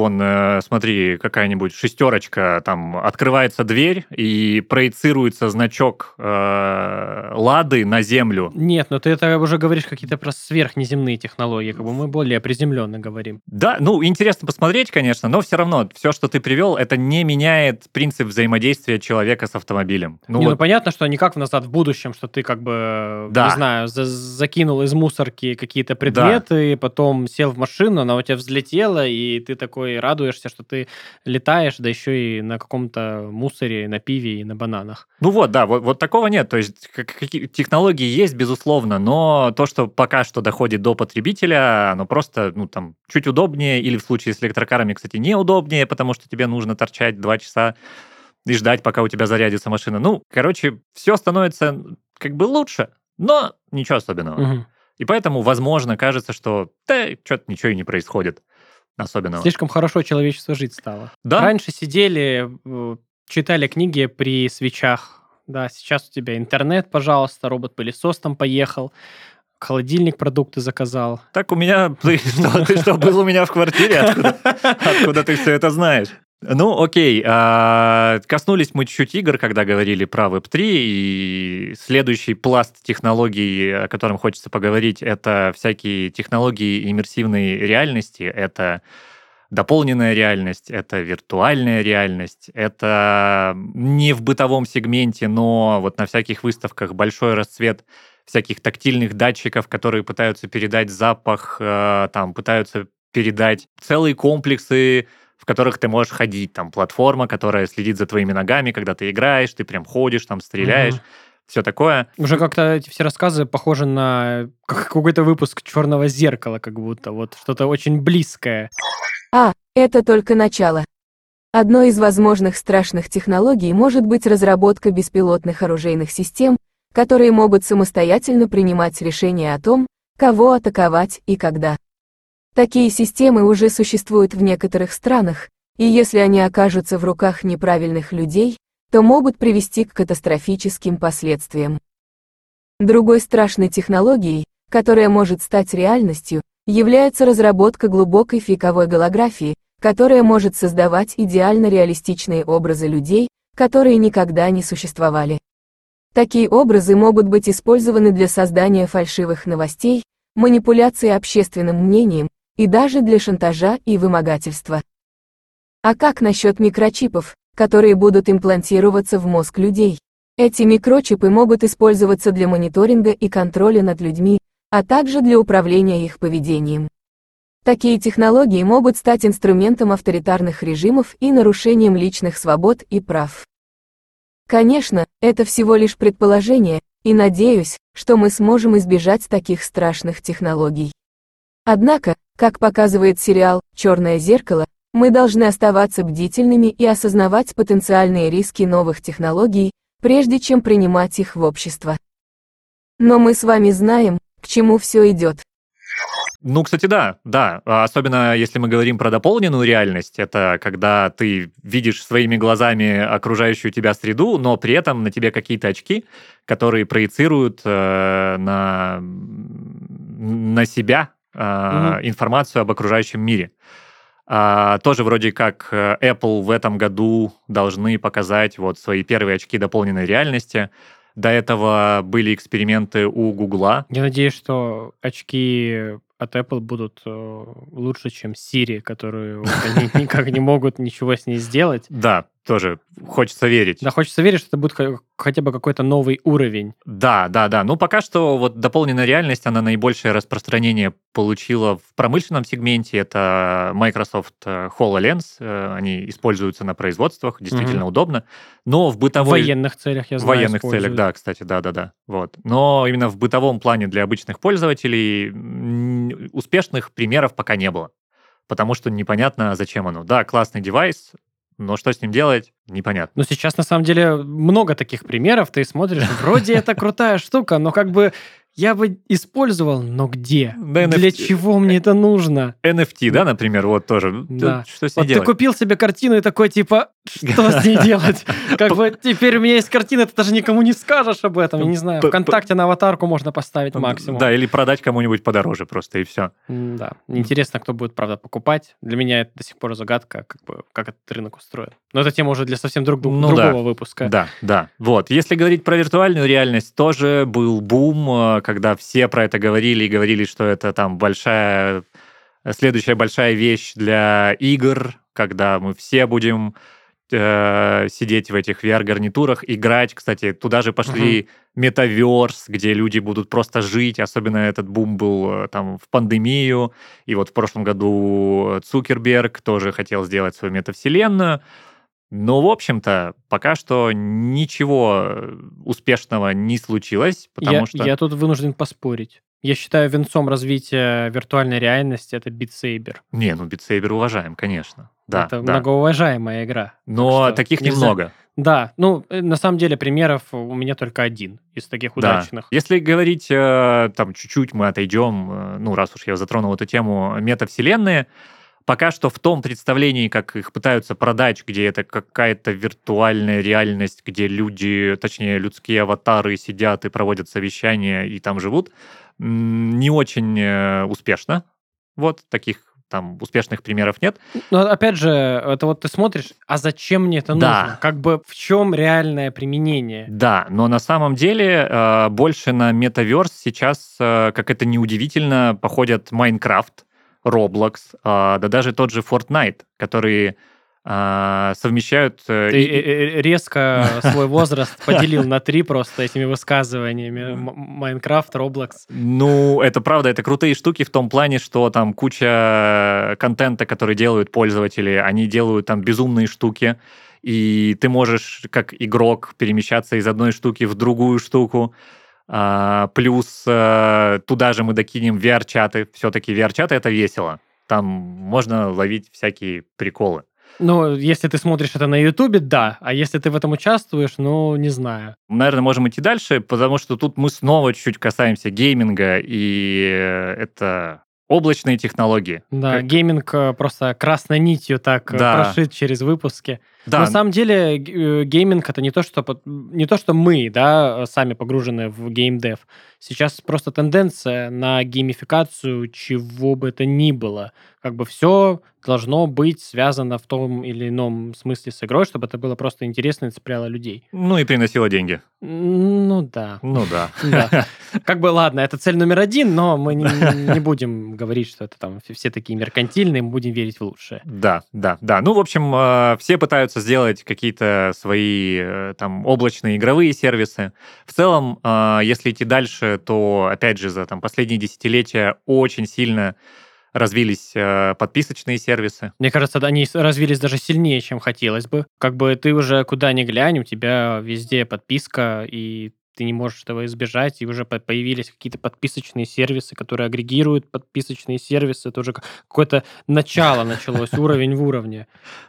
смотри, какая-нибудь шестерочка, там открывается дверь и проецируется значок Лады на землю. Нет, но ты это уже говоришь какие-то про сверхнеземные технологии, как бы мы более приземленно говорим. Да, интересно посмотреть, конечно, но все равно все, что ты привел, это не меняет принцип взаимодействия человека с автомобилем. Ну, понятно, что не как в «Назад в будущем», что ты как бы, не знаю, закинул из мусорки какие-то предметы, потом сел в машину, она у тебя взлетела, и ты такой радуешься, что ты летаешь, да еще и на каком-то мусоре, на пиве и на бананах. Ну вот, да, вот такого нет. То есть технологии есть, безусловно, но то, что пока что доходит до потребителя, оно просто, ну, там, чуть удобнее, или в случае с электрокарами, кстати, неудобнее, потому что тебе нужно торчать 2 часа и ждать, пока у тебя зарядится машина. Ну, короче, все становится как бы лучше, но ничего особенного. Угу. И поэтому, возможно, кажется, что да, что-то ничего и не происходит особенного. Слишком хорошо человечество жить стало. Да? Раньше сидели, читали книги при свечах. Да, сейчас у тебя интернет, пожалуйста, робот-пылесос там поехал, холодильник продукты заказал. Так у меня... Ты что, был у меня в квартире? Откуда ты все это знаешь? Ну, окей. Коснулись мы чуть-чуть игр, когда говорили про Web3, и следующий пласт технологий, о котором хочется поговорить, это всякие технологии иммерсивной реальности, это... дополненная реальность, это виртуальная реальность, это не в бытовом сегменте, но вот на всяких выставках большой расцвет всяких тактильных датчиков, которые пытаются передать запах, там пытаются передать целые комплексы, в которых ты можешь ходить, там платформа, которая следит за твоими ногами, когда ты играешь, ты прям ходишь, там стреляешь. Все такое. Уже как-то эти все рассказы похожи на какой-то выпуск «Черного зеркала», как будто вот что-то очень близкое. А, это только начало. Одной из возможных страшных технологий может быть разработка беспилотных оружейных систем, которые могут самостоятельно принимать решения о том, кого атаковать и когда. Такие системы уже существуют в некоторых странах, и если они окажутся в руках неправильных людей, то могут привести к катастрофическим последствиям. Другой страшной технологией, которая может стать реальностью, является разработка глубокой фейковой голографии, которая может создавать идеально реалистичные образы людей, которые никогда не существовали. Такие образы могут быть использованы для создания фальшивых новостей, манипуляции общественным мнением и даже для шантажа и вымогательства. А как насчет микрочипов, которые будут имплантироваться в мозг людей? Эти микрочипы могут использоваться для мониторинга и контроля над людьми, а также для управления их поведением. Такие технологии могут стать инструментом авторитарных режимов и нарушением личных свобод и прав. Конечно, это всего лишь предположение, и надеюсь, что мы сможем избежать таких страшных технологий. Однако, как показывает сериал «Черное зеркало», мы должны оставаться бдительными и осознавать потенциальные риски новых технологий, прежде чем принимать их в общество. Но мы с вами знаем, к чему все идет. Ну, кстати, да. Особенно, если мы говорим про дополненную реальность, это когда ты видишь своими глазами окружающую тебя среду, но при этом на тебе какие-то очки, которые проецируют на себя информацию об окружающем мире. Тоже вроде как Apple в этом году должны показать вот свои первые очки дополненной реальности. До этого были эксперименты у Гугла. Я надеюсь, что очки от Apple будут лучше, чем Siri, которую они никак не могут ничего с ней сделать. Да, тоже хочется верить. Да, хочется верить, что это будет хотя бы какой-то новый уровень. Да. Ну, пока что вот дополненная реальность, она наибольшее распространение получила в промышленном сегменте. Это Microsoft HoloLens. Они используются на производствах, действительно удобно. Но в бытовой... В военных целях, я знаю, используют. Да, кстати, да. Вот. Но именно в бытовом плане для обычных пользователей успешных примеров пока не было. Потому что непонятно, зачем оно. Да, классный девайс, но что с ним делать, непонятно. Ну, сейчас, на самом деле, много таких примеров. Ты смотришь, вроде это крутая штука, но как бы я бы использовал, но где? Для чего мне это нужно? NFT, да, например, вот тоже. Да. Что с ней делать? Ты купил себе картину и такой, типа, что с ней делать? Как бы теперь у меня есть картина, ты даже никому не скажешь об этом. Я не знаю, ВКонтакте на аватарку можно поставить максимум. Да, или продать кому-нибудь подороже просто, и все. Да. Интересно, кто будет, правда, покупать. Для меня это до сих пор загадка, как бы, как этот рынок устроен. Но эта тема уже для совсем другого выпуска. Да. Вот. Если говорить про виртуальную реальность, тоже был бум, когда все про это говорили и говорили, что это там большая, следующая большая вещь для игр, когда мы все будем сидеть в этих VR-гарнитурах, играть. Кстати, туда же пошли метаверс, где люди будут просто жить. Особенно этот бум был там в пандемию. И вот в прошлом году Цукерберг тоже хотел сделать свою метавселенную. Но, в общем-то, пока что ничего успешного не случилось, потому что... Я тут вынужден поспорить. Я считаю, венцом развития виртуальной реальности — это Beat Saber. Не, ну Beat Saber уважаем, конечно. Да, это многоуважаемая игра. Но так таких немного. Да, ну, на самом деле, примеров у меня только один из таких удачных. Если говорить, там, чуть-чуть мы отойдем, ну, раз уж я затронул эту тему, метавселенные, пока что в том представлении, как их пытаются продать, где это какая-то виртуальная реальность, где люди, точнее, людские аватары сидят и проводят совещания, и там живут, не очень успешно. Вот, таких там успешных примеров нет. Но опять же, это вот ты смотришь, а зачем мне это нужно? Как бы в чем реальное применение? Да, но на самом деле больше на метаверс сейчас, как это неудивительно, походят Майнкрафт, Роблокс, да даже тот же Fortnite, которые совмещают... Ты резко свой возраст поделил на 3 просто этими высказываниями. Майнкрафт, Роблокс. Ну, это правда, это крутые штуки в том плане, что там куча контента, который делают пользователи, они делают там безумные штуки, и ты можешь как игрок перемещаться из одной штуки в другую штуку. Плюс туда же мы докинем VR-чаты. Все-таки VR-чаты — это весело. Там можно ловить всякие приколы. Ну, если ты смотришь это на Ютубе, да. А если ты в этом участвуешь, ну, не знаю. Наверное, можем идти дальше, потому что тут мы снова чуть-чуть касаемся гейминга, и это облачные технологии. Да, как... гейминг просто красной нитью прошит через выпуски. Да. На самом деле гейминг — это не то, что мы, да, сами погружены в геймдев. Сейчас просто тенденция на геймификацию чего бы это ни было. Как бы все должно быть связано в том или ином смысле с игрой, чтобы это было просто интересно и цепляло людей. Ну и приносило деньги. Ну да. Как бы ладно, это цель номер 1, но мы не будем говорить, что это там все такие меркантильные, мы будем верить в лучшее. Да. Ну, в общем, все пытаются сделать какие-то свои там облачные игровые сервисы. В целом, если идти дальше, то, опять же, за там, последние десятилетия очень сильно развились подписочные сервисы. Мне кажется, они развились даже сильнее, чем хотелось бы. Как бы ты уже куда ни глянь, у тебя везде подписка, и ты не можешь этого избежать, и уже появились какие-то подписочные сервисы, которые агрегируют подписочные сервисы. Это уже какое-то начало началось, уровень в уровне.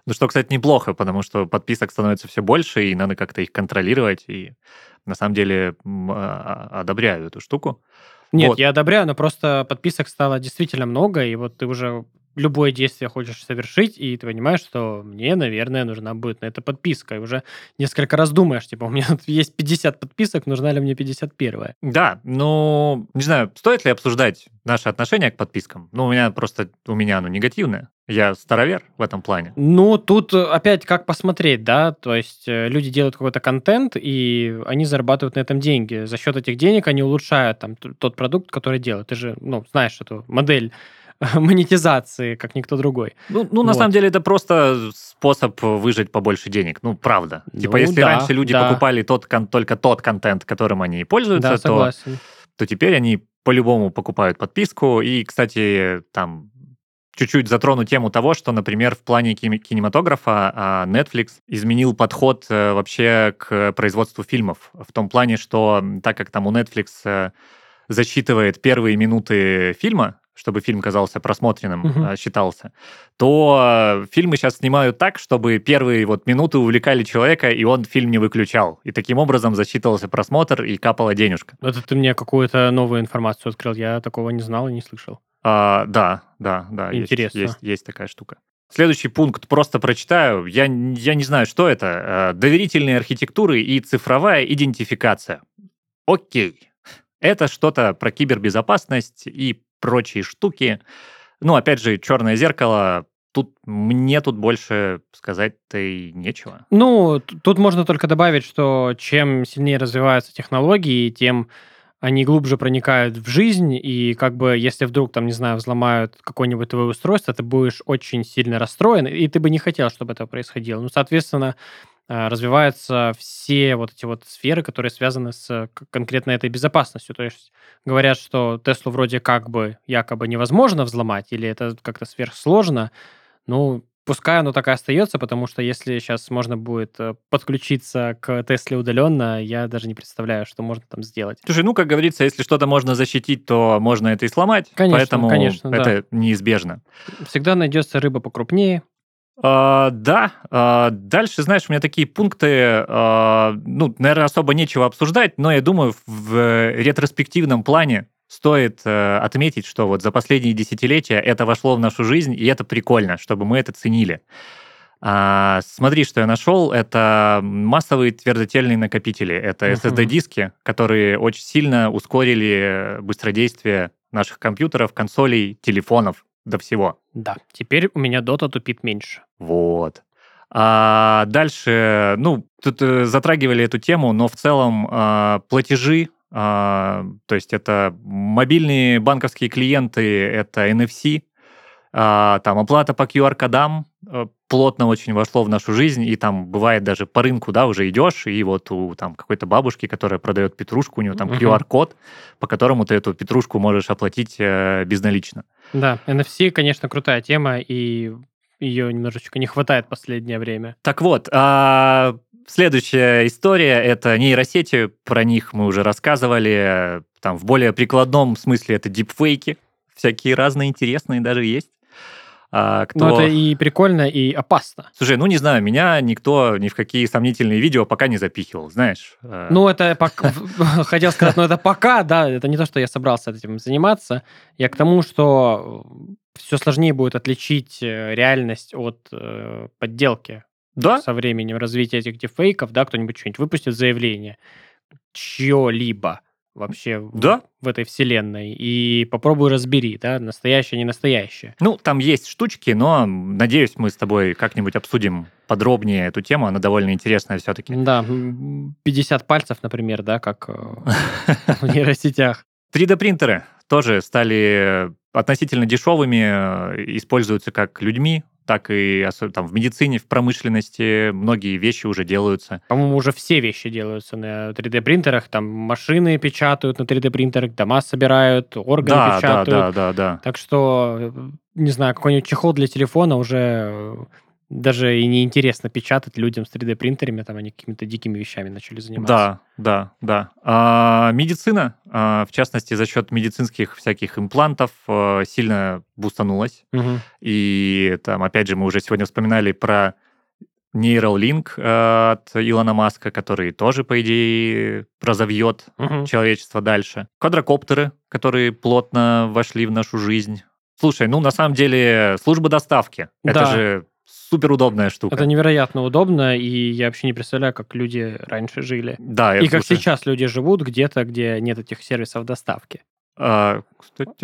Ну что, кстати, неплохо, потому что подписок становится все больше, и надо как-то их контролировать, и на самом деле одобряю эту штуку. Нет, вот. Я одобряю, но просто подписок стало действительно много, и вот ты уже любое действие хочешь совершить, и ты понимаешь, что мне, наверное, нужна будет на это подписка. И уже несколько раз думаешь, типа, у меня тут есть 50 подписок, нужна ли мне 51-я? Да, ну, не знаю, стоит ли обсуждать наши отношения к подпискам? Ну, у меня оно негативное. Я старовер в этом плане. Ну, тут опять как посмотреть, да? То есть люди делают какой-то контент, и они зарабатывают на этом деньги. За счет этих денег они улучшают там тот продукт, который делают. Ты же, ну, знаешь эту модель монетизации, как никто другой. Ну, на самом деле, это просто способ выжать побольше денег. Ну, правда. Раньше люди покупали только тот контент, которым они и пользуются, да, то теперь они по-любому покупают подписку. И, кстати, там чуть-чуть затрону тему того, что, например, в плане кинематографа Netflix изменил подход вообще к производству фильмов. В том плане, что так как там у Netflix засчитывает первые минуты фильма, чтобы фильм казался просмотренным, считался, то фильмы сейчас снимают так, чтобы первые минуты увлекали человека, и он фильм не выключал. И таким образом засчитывался просмотр, и капала денежка. Это ты мне какую-то новую информацию открыл. Я такого не знал и не слышал. Да. Интересно. Есть такая штука. Следующий пункт просто прочитаю. Я не знаю, что это. Доверительные архитектуры и цифровая идентификация. Окей. Это что-то про кибербезопасность и прочие штуки. Ну, опять же, «Черное зеркало», мне больше сказать-то и нечего. Ну, тут можно только добавить, что чем сильнее развиваются технологии, тем они глубже проникают в жизнь, и как бы если вдруг, там, не знаю, взломают какое-нибудь твое устройство, ты будешь очень сильно расстроен, и ты бы не хотел, чтобы это происходило. Ну, соответственно, развиваются все вот эти вот сферы, которые связаны с конкретно этой безопасностью. То есть говорят, что Теслу вроде как бы якобы невозможно взломать, или это как-то сверхсложно, ну... Пускай оно так и остается, потому что если сейчас можно будет подключиться к Тесле удаленно, я даже не представляю, что можно там сделать. Слушай, ну, как говорится, если что-то можно защитить, то можно это и сломать. Конечно, поэтому это неизбежно. Всегда найдется рыба покрупнее. Дальше, знаешь, у меня такие пункты, наверное, особо нечего обсуждать, но я думаю, в ретроспективном плане стоит отметить, что вот за последние десятилетия это вошло в нашу жизнь, и это прикольно, чтобы мы это ценили. Смотри, что я нашел. Это массовые твердотельные накопители. Это SSD-диски, которые очень сильно ускорили быстродействие наших компьютеров, консолей, телефонов, до всего. Да, теперь у меня Dota тупит меньше. Вот. Дальше, тут затрагивали эту тему, но в целом платежи, то есть это мобильные банковские клиенты, это NFC, там оплата по QR-кодам плотно очень вошло в нашу жизнь, и там бывает даже по рынку, да, уже идешь, и вот у там какой-то бабушки, которая продает петрушку, у нее там QR-код, по которому ты эту петрушку можешь оплатить безналично. Да, NFC, конечно, крутая тема, и ее немножечко не хватает в последнее время. Так вот, следующая история — это нейросети, про них мы уже рассказывали, там в более прикладном смысле это дипфейки, всякие разные интересные даже есть. Ну, это и прикольно, и опасно. Слушай, не знаю, меня никто ни в какие сомнительные видео пока не запихивал, знаешь. Ну, это пока... Хотел сказать, но это пока, да, это не то, что я собрался этим заниматься. Я к тому, что все сложнее будет отличить реальность от подделки. Да? Со временем развития этих дипфейков, да, кто-нибудь что-нибудь выпустит, заявление, чье-либо вообще, да? в этой вселенной, и попробуй разбери, да, настоящее, не настоящее. Ну, там есть штучки, но, надеюсь, мы с тобой как-нибудь обсудим подробнее эту тему, она довольно интересная все-таки. Да, 50 пальцев, например, да, как в нейросетях. 3D-принтеры тоже стали относительно дешевыми, используются как людьми, так и там, в медицине, в промышленности многие вещи уже делаются. По-моему, уже все вещи делаются на 3D-принтерах. Там машины печатают на 3D-принтерах, дома собирают, органы печатают. Да. Так что, не знаю, какой-нибудь чехол для телефона уже даже и неинтересно печатать людям с 3D-принтерами. Там они какими-то дикими вещами начали заниматься. Да. Медицина, в частности, за счет медицинских всяких имплантов сильно бустанулась. И там, опять же, мы уже сегодня вспоминали про Neuralink от Илона Маска, который тоже, по идее, разовьет человечество дальше. Квадрокоптеры, которые плотно вошли в нашу жизнь. Слушай, на самом деле, служба доставки. Да. Это же... суперудобная штука. Это невероятно удобно, и я вообще не представляю, как люди раньше жили. Да, как сейчас люди живут где-то, где нет этих сервисов доставки. Кстати,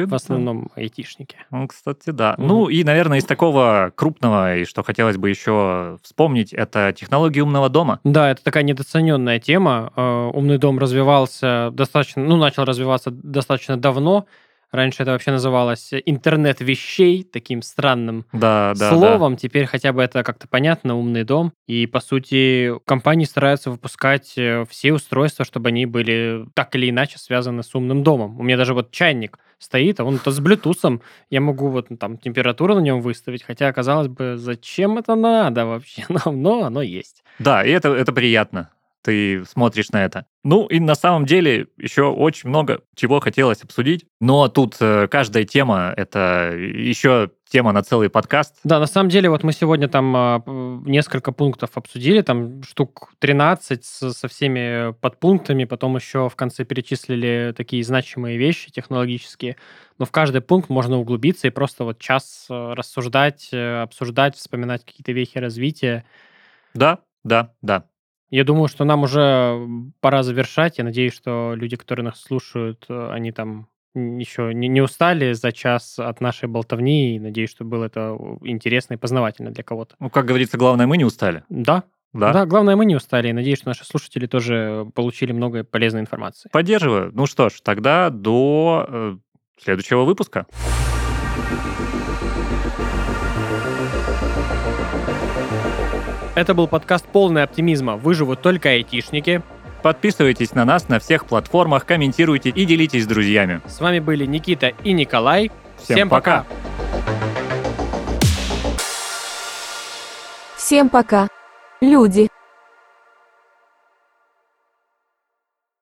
в основном айтишники. Кстати, да. И, наверное, из такого крупного, и что хотелось бы еще вспомнить, это технологии умного дома. Да, это такая недооцененная тема. Умный дом развивался достаточно, начал развиваться достаточно давно. Раньше это вообще называлось интернет вещей, таким странным словом. Да. Теперь хотя бы это как-то понятно, умный дом. И, по сути, компании стараются выпускать все устройства, чтобы они были так или иначе связаны с умным домом. У меня даже вот чайник стоит, а он-то с блютусом. Я могу температуру на нем выставить, хотя, казалось бы, зачем это надо вообще? Но оно есть. Да, и это приятно. Ты смотришь на это. И на самом деле еще очень много чего хотелось обсудить, но тут каждая тема — это еще тема на целый подкаст. Да, на самом деле мы сегодня там несколько пунктов обсудили, там штук 13 со всеми подпунктами, потом еще в конце перечислили такие значимые вещи технологические, но в каждый пункт можно углубиться и просто час рассуждать, обсуждать, вспоминать какие-то вехи развития. Да. Я думаю, что нам уже пора завершать. Я надеюсь, что люди, которые нас слушают, они там еще не устали за час от нашей болтовни. И надеюсь, что было это интересно и познавательно для кого-то. Как говорится, главное, мы не устали. Да, Да? Да, главное, мы не устали. Надеюсь, что наши слушатели тоже получили много полезной информации. Поддерживаю. Ну что ж, тогда до следующего выпуска. Это был подкаст «Полный оптимизма». Выживут только айтишники. Подписывайтесь на нас на всех платформах, комментируйте и делитесь с друзьями. С вами были Никита и Николай. Всем пока! Всем пока, люди!